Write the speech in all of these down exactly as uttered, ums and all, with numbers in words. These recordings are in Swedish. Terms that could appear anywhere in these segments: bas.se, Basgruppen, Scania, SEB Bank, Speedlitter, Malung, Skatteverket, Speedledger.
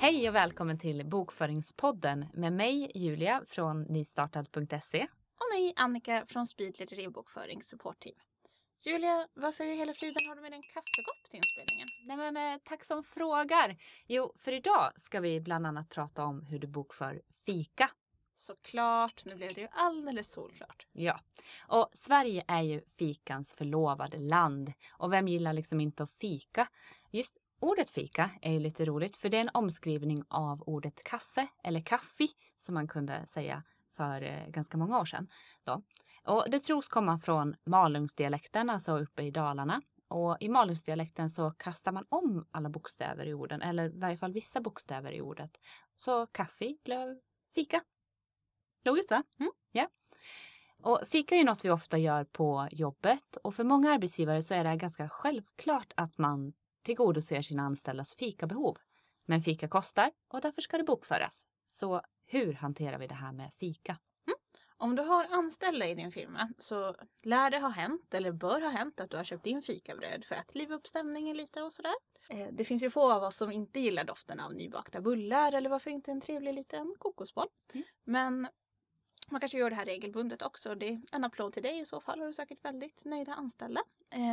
Hej och välkommen till Bokföringspodden med mig Julia från nystartad punkt se. Och mig Annika från Speedlitter i bokföringssupportteam. Julia, varför i hela friden har du med en kaffekopp till inspelningen? Nej men tack som frågar. Jo, för idag ska vi bland annat prata om hur du bokför fika. Såklart, nu blev det ju alldeles solklart. Ja, och Sverige är ju fikans förlovade land. Och vem gillar liksom inte att fika? Just ordet fika är ju lite roligt för det är en omskrivning av ordet kaffe eller kaffi som man kunde säga för ganska många år sedan. Då. Och det tros komma från Malungsdialekten, alltså uppe i Dalarna. Och i Malungsdialekten så kastar man om alla bokstäver i orden, eller i varje fall vissa bokstäver i ordet. Så kaffi blev fika. Logiskt va? Mm. Yeah. Och fika är ju något vi ofta gör på jobbet och för många arbetsgivare så är det ganska självklart att man tillgodoser sina anställdas fikabehov. Men fika kostar och därför ska det bokföras. Så hur hanterar vi det här med fika? Mm. Om du har anställda i din firma så lär det ha hänt eller bör ha hänt att du har köpt in fikabröd för att liva upp stämningen lite och sådär. Det finns ju få av oss som inte gillar doften av nybakta bullar eller varför inte en trevlig liten kokosboll. Mm. Men man kanske gör det här regelbundet också. Det är en applåd till dig i så fall, har du säkert väldigt nöjda anställda.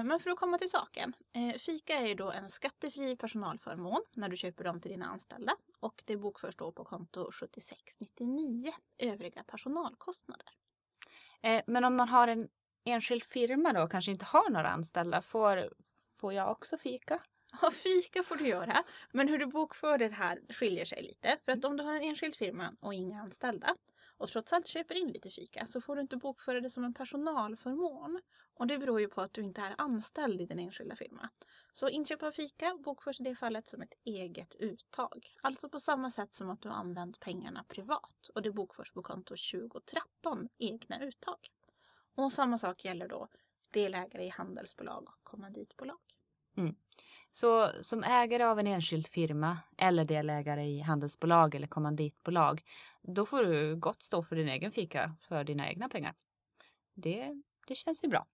Men för att komma till saken. Fika är ju då en skattefri personalförmån när du köper dem till dina anställda. Och det bokförs då på konto sjuttiosex nittionio, övriga personalkostnader. Men om man har en enskild firma då och kanske inte har några anställda, får, får jag också fika? Ja, fika får du göra. Men hur du bokför det här skiljer sig lite. För att om du har en enskild firma och inga anställda och trots allt köper in lite fika så får du inte bokföra det som en personalförmån. Och det beror ju på att du inte är anställd i den enskilda firman. Så inköp av fika bokförs i det fallet som ett eget uttag. Alltså på samma sätt som att du har använt pengarna privat. Och det bokförs på konto tjugo tretton, egna uttag. Och samma sak gäller då delägare i handelsbolag och kommanditbolag. Mm. Så som ägare av en enskild firma eller delägare i handelsbolag eller kommanditbolag, då får du gott stå för din egen fika för dina egna pengar. Det, det känns ju bra.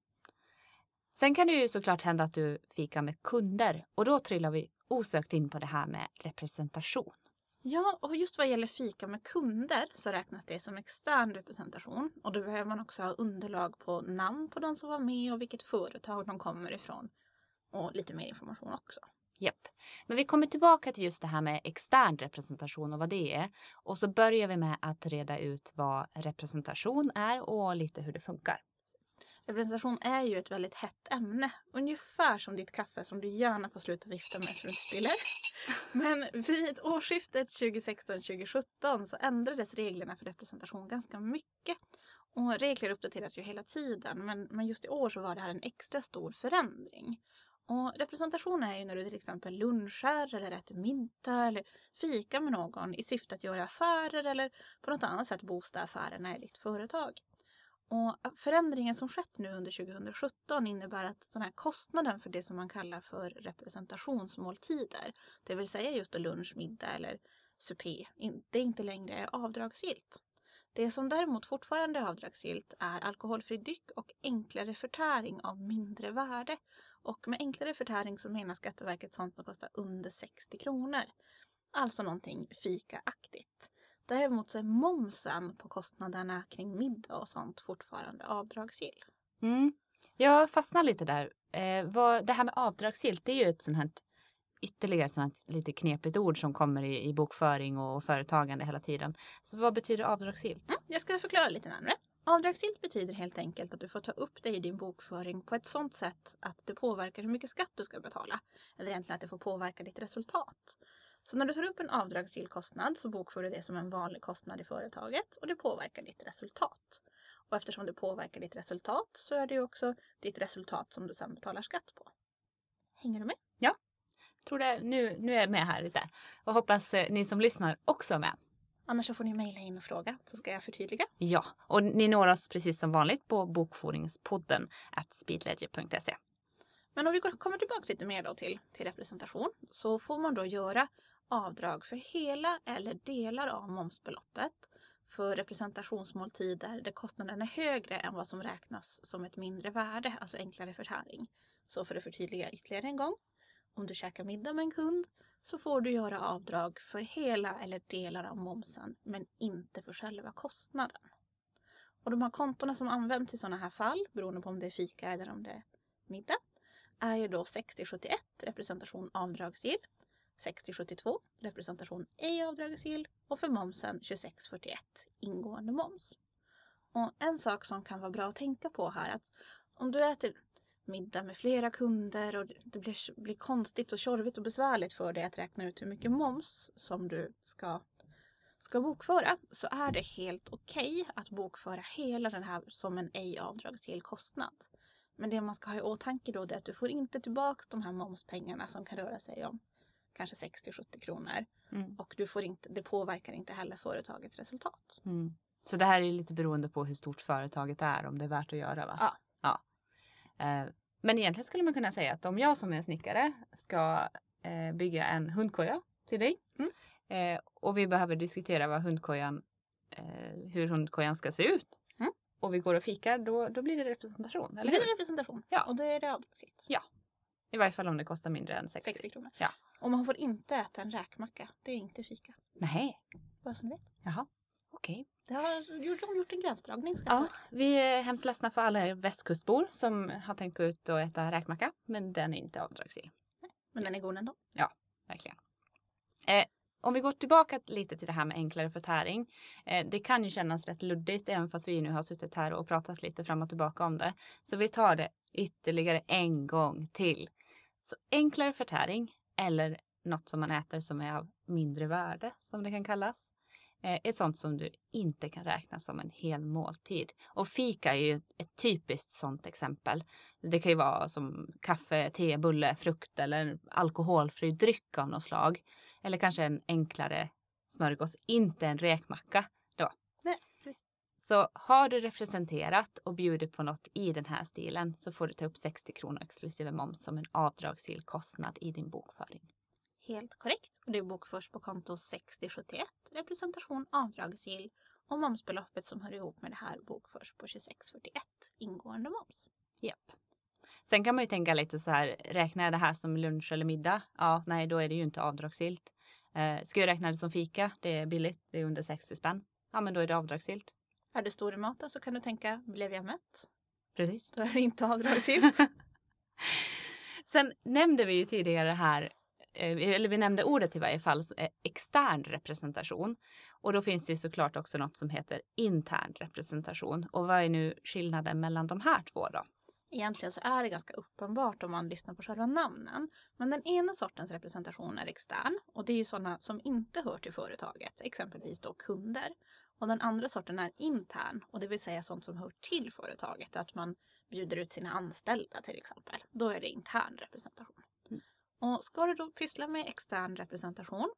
Sen kan det ju såklart hända att du fikar med kunder och då trillar vi osökt in på det här med representation. Ja, och just vad gäller fika med kunder så räknas det som extern representation och då behöver man också ha underlag på namn på de som var med och vilket företag de kommer ifrån. Och lite mer information också. Japp. Men vi kommer tillbaka till just det här med extern representation och vad det är. Och så börjar vi med att reda ut vad representation är och lite hur det funkar. Representation är ju ett väldigt hett ämne. Ungefär som ditt kaffe som du gärna får sluta vifta med så du inte spiller. Men vid årsskiftet tjugo sexton tjugo sjutton så ändrades reglerna för representation ganska mycket. Och regler uppdateras ju hela tiden. Men, men just i år så var det här en extra stor förändring. Och representation är ju när du till exempel lunchar eller äter middag eller fika med någon i syfte att göra affärer eller på något annat sätt boosta affärerna i ditt företag. Och förändringen som skett nu under tjugo sjutton innebär att den här kostnaden för det som man kallar för representationsmåltider, det vill säga just lunch, middag eller supé, det är inte längre avdragsgillt. Det som däremot fortfarande är avdragsgillt är alkoholfri dryck och enklare förtäring av mindre värde. Och med enklare förtäring så menar Skatteverket sånt som kostar under sextio kronor. Alltså någonting fikaaktigt. Däremot så är momsen på kostnaderna kring middag och sånt fortfarande avdragsgill. Mm. Jag fastnar lite där. Eh, vad, det här med avdragsgillt, det är ju ett sånt här ytterligare sånt här lite knepigt ord som kommer i, i bokföring och företagande hela tiden. Så vad betyder avdragsgillt? Mm, jag ska förklara lite närmare. Avdragsgillt betyder helt enkelt att du får ta upp det i din bokföring på ett sådant sätt att det påverkar hur mycket skatt du ska betala. Eller egentligen att det får påverka ditt resultat. Så när du tar upp en avdragsgill kostnad så bokför du det som en vanlig kostnad i företaget och det påverkar ditt resultat. Och eftersom det påverkar ditt resultat så är det ju också ditt resultat som du sedan betalar skatt på. Hänger du med? Ja, tror det, nu, nu är jag med här lite. Och hoppas ni som lyssnar också är med. Annars så får ni mejla in och fråga så ska jag förtydliga. Ja, och ni når oss precis som vanligt på bokföringspodden at speedledger punkt se. Men om vi kommer tillbaka lite mer då till, till representation så får man då göra avdrag för hela eller delar av momsbeloppet för representationsmåltider där kostnaden är högre än vad som räknas som ett mindre värde, alltså enklare förtäring. Så för att förtydliga ytterligare en gång, om du käkar middag med en kund så får du göra avdrag för hela eller delar av momsen, men inte för själva kostnaden. Och de här kontorna som används i sådana här fall, beroende på om det är fika eller om det är middag, är ju då sextio sjuttioett representation avdragsgill, sextio sjuttiotvå representation ej avdragsgill och för momsen tjugosex fyrtioett ingående moms. Och en sak som kan vara bra att tänka på här är att om du äter middag med flera kunder och det blir, blir konstigt och tjorvigt och besvärligt för dig att räkna ut hur mycket moms som du ska, ska bokföra, så är det helt okej att bokföra hela den här som en ej avdragsgill kostnad. Men det man ska ha i åtanke då är att du får inte tillbaka de här momspengarna som kan röra sig om kanske sextio sjuttio kronor. Mm. Och du får inte, det påverkar inte heller företagets resultat. Mm. Så det här är lite beroende på hur stort företaget är, om det är värt att göra, va? Ja. Ja. Men egentligen skulle man kunna säga att om jag som är snickare ska bygga en hundkoja till dig, mm. och vi behöver diskutera vad hundkojan, hur hundkojan ska se ut, mm. och vi går och fikar, då, då blir det representation, eller hur? Det blir representation, ja. Och det är det avdragsgillt. Ja, i varje fall om det kostar mindre än sextio kronor. Ja. Och man får inte äta en räkmacka, det är inte fika. Nej. Vad som du vet. Jaha. Okej. Det har gjort, de gjort en gränsdragning. Ska ja, vi är hemskt ledsna för alla västkustbor som har tänkt gå ut och äta räkmacka. Men den är inte avdragsgill. Nej, men den är god ändå. Ja, verkligen. Eh, om vi går tillbaka lite till det här med enklare förtäring. Eh, det kan ju kännas rätt luddigt även fast vi nu har suttit här och pratat lite fram och tillbaka om det. Så vi tar det ytterligare en gång till. Så enklare förtäring eller något som man äter som är av mindre värde som det kan kallas, är sånt som du inte kan räkna som en hel måltid. Och fika är ju ett typiskt sånt exempel. Det kan ju vara som kaffe, te, bulle, frukt eller alkoholfri dryck av något slag. Eller kanske en enklare smörgås, inte en räkmacka då. Nej, precis. Så har du representerat och bjudit på något i den här stilen så får du ta upp sextio kronor exklusive moms som en avdragsgill kostnad i din bokföring. Helt korrekt, och det bokförs på konto sextio sjuttioett, representation avdragsgill, och momsbeloppet som hör ihop med det här bokförs på tjugosex fyrtioett, ingående moms. Japp. Sen kan man ju tänka lite så här, räknar jag det här som lunch eller middag? Ja, nej, då är det ju inte avdragsgillt. Eh, ska jag räkna det som fika? Det är billigt, det är under sextio spänn. Ja, men då är det avdragsgillt. Är du stor i maten så kan du tänka, blev jag mätt? Precis. Då är det inte avdragsgillt. Sen nämnde vi ju tidigare här, eller vi nämnde ordet i varje fall, extern representation. Och då finns det ju såklart också något som heter intern representation. Och vad är nu skillnaden mellan de här två då? Egentligen så är det ganska uppenbart om man lyssnar på själva namnen. Men den ena sortens representation är extern. Och det är ju sådana som inte hör till företaget, exempelvis då kunder. Och den andra sorten är intern. Och det vill säga sånt som hör till företaget. Att man bjuder ut sina anställda till exempel. Då är det intern representation. Mm. Och ska du då pyssla med extern representation,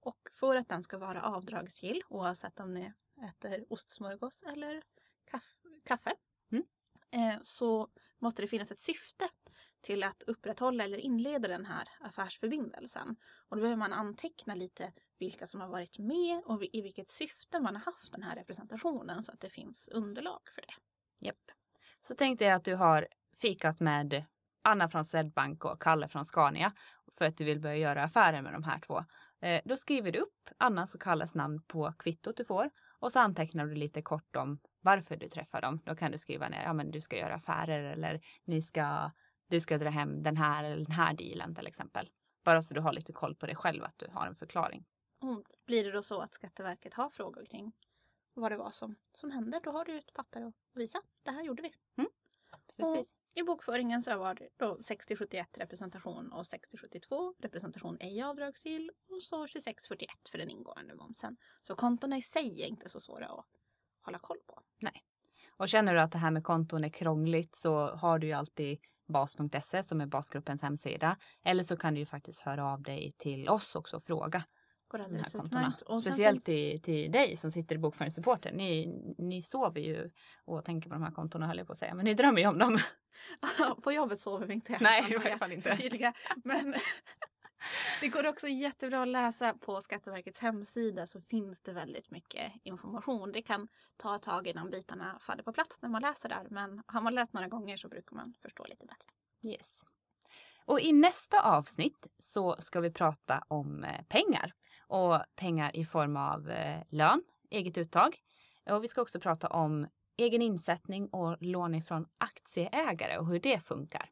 och för att den ska vara avdragsgill oavsett om ni äter ostsmörgås eller kaff- kaffe mm. eh, så måste det finnas ett syfte till att upprätthålla eller inleda den här affärsförbindelsen. Och då behöver man anteckna lite vilka som har varit med och i vilket syfte man har haft den här representationen så att det finns underlag för det. Japp. Så tänkte jag att du har fikat med Anna från S E B Bank och Kalle från Scania för att du vill börja göra affärer med de här två. Eh, då skriver du upp Annas och Kalles namn på kvittot du får och så antecknar du lite kort om varför du träffar dem. Då kan du skriva ner, ja men du ska göra affärer eller ni ska, du ska dra hem den här eller den här dealen till exempel. Bara så du har lite koll på dig själv att du har en förklaring. Och blir det då så att Skatteverket har frågor kring vad det var som, som hände, då har du ett papper att visa. Det här gjorde vi. Mm. Precis. I bokföringen så var det då sextio sjuttioett representation och sextio sjuttiotvå representation ej avdragsgill och så tjugosex fyrtioett för den ingående momsen. Så kontorna i sig är inte så svåra att hålla koll på. Nej. Och känner du att det här med konton är krångligt så har du ju alltid bas punkt se som är basgruppens hemsida. Eller så kan du ju faktiskt höra av dig till oss också och fråga. Går alldeles utmärkt. Och speciellt till, till dig som sitter i bokföringssupporten. Ni, ni sover ju och tänker på de här kontorna, höll jag på att säga. Men ni drömmer ju om dem. På jobbet sover vi inte. Nej, i alla fall inte. Tydliga. Men det går också jättebra att läsa på Skatteverkets hemsida, så finns det väldigt mycket information. Det kan ta ett tag innan bitarna faller på plats när man läser där. Men har man läst några gånger så brukar man förstå lite bättre. Yes. Och i nästa avsnitt så ska vi prata om pengar. Och pengar i form av lön, eget uttag. Och vi ska också prata om egen insättning och lån ifrån aktieägare och hur det funkar.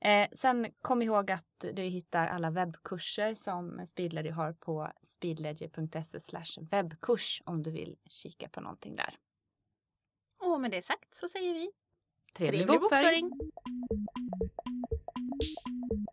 Eh, sen kom ihåg att du hittar alla webbkurser som Speedledger har på speedledger punkt se slash webbkurs om du vill kika på någonting där. Och med det sagt så säger vi trevlig, trevlig bokföring! bokföring.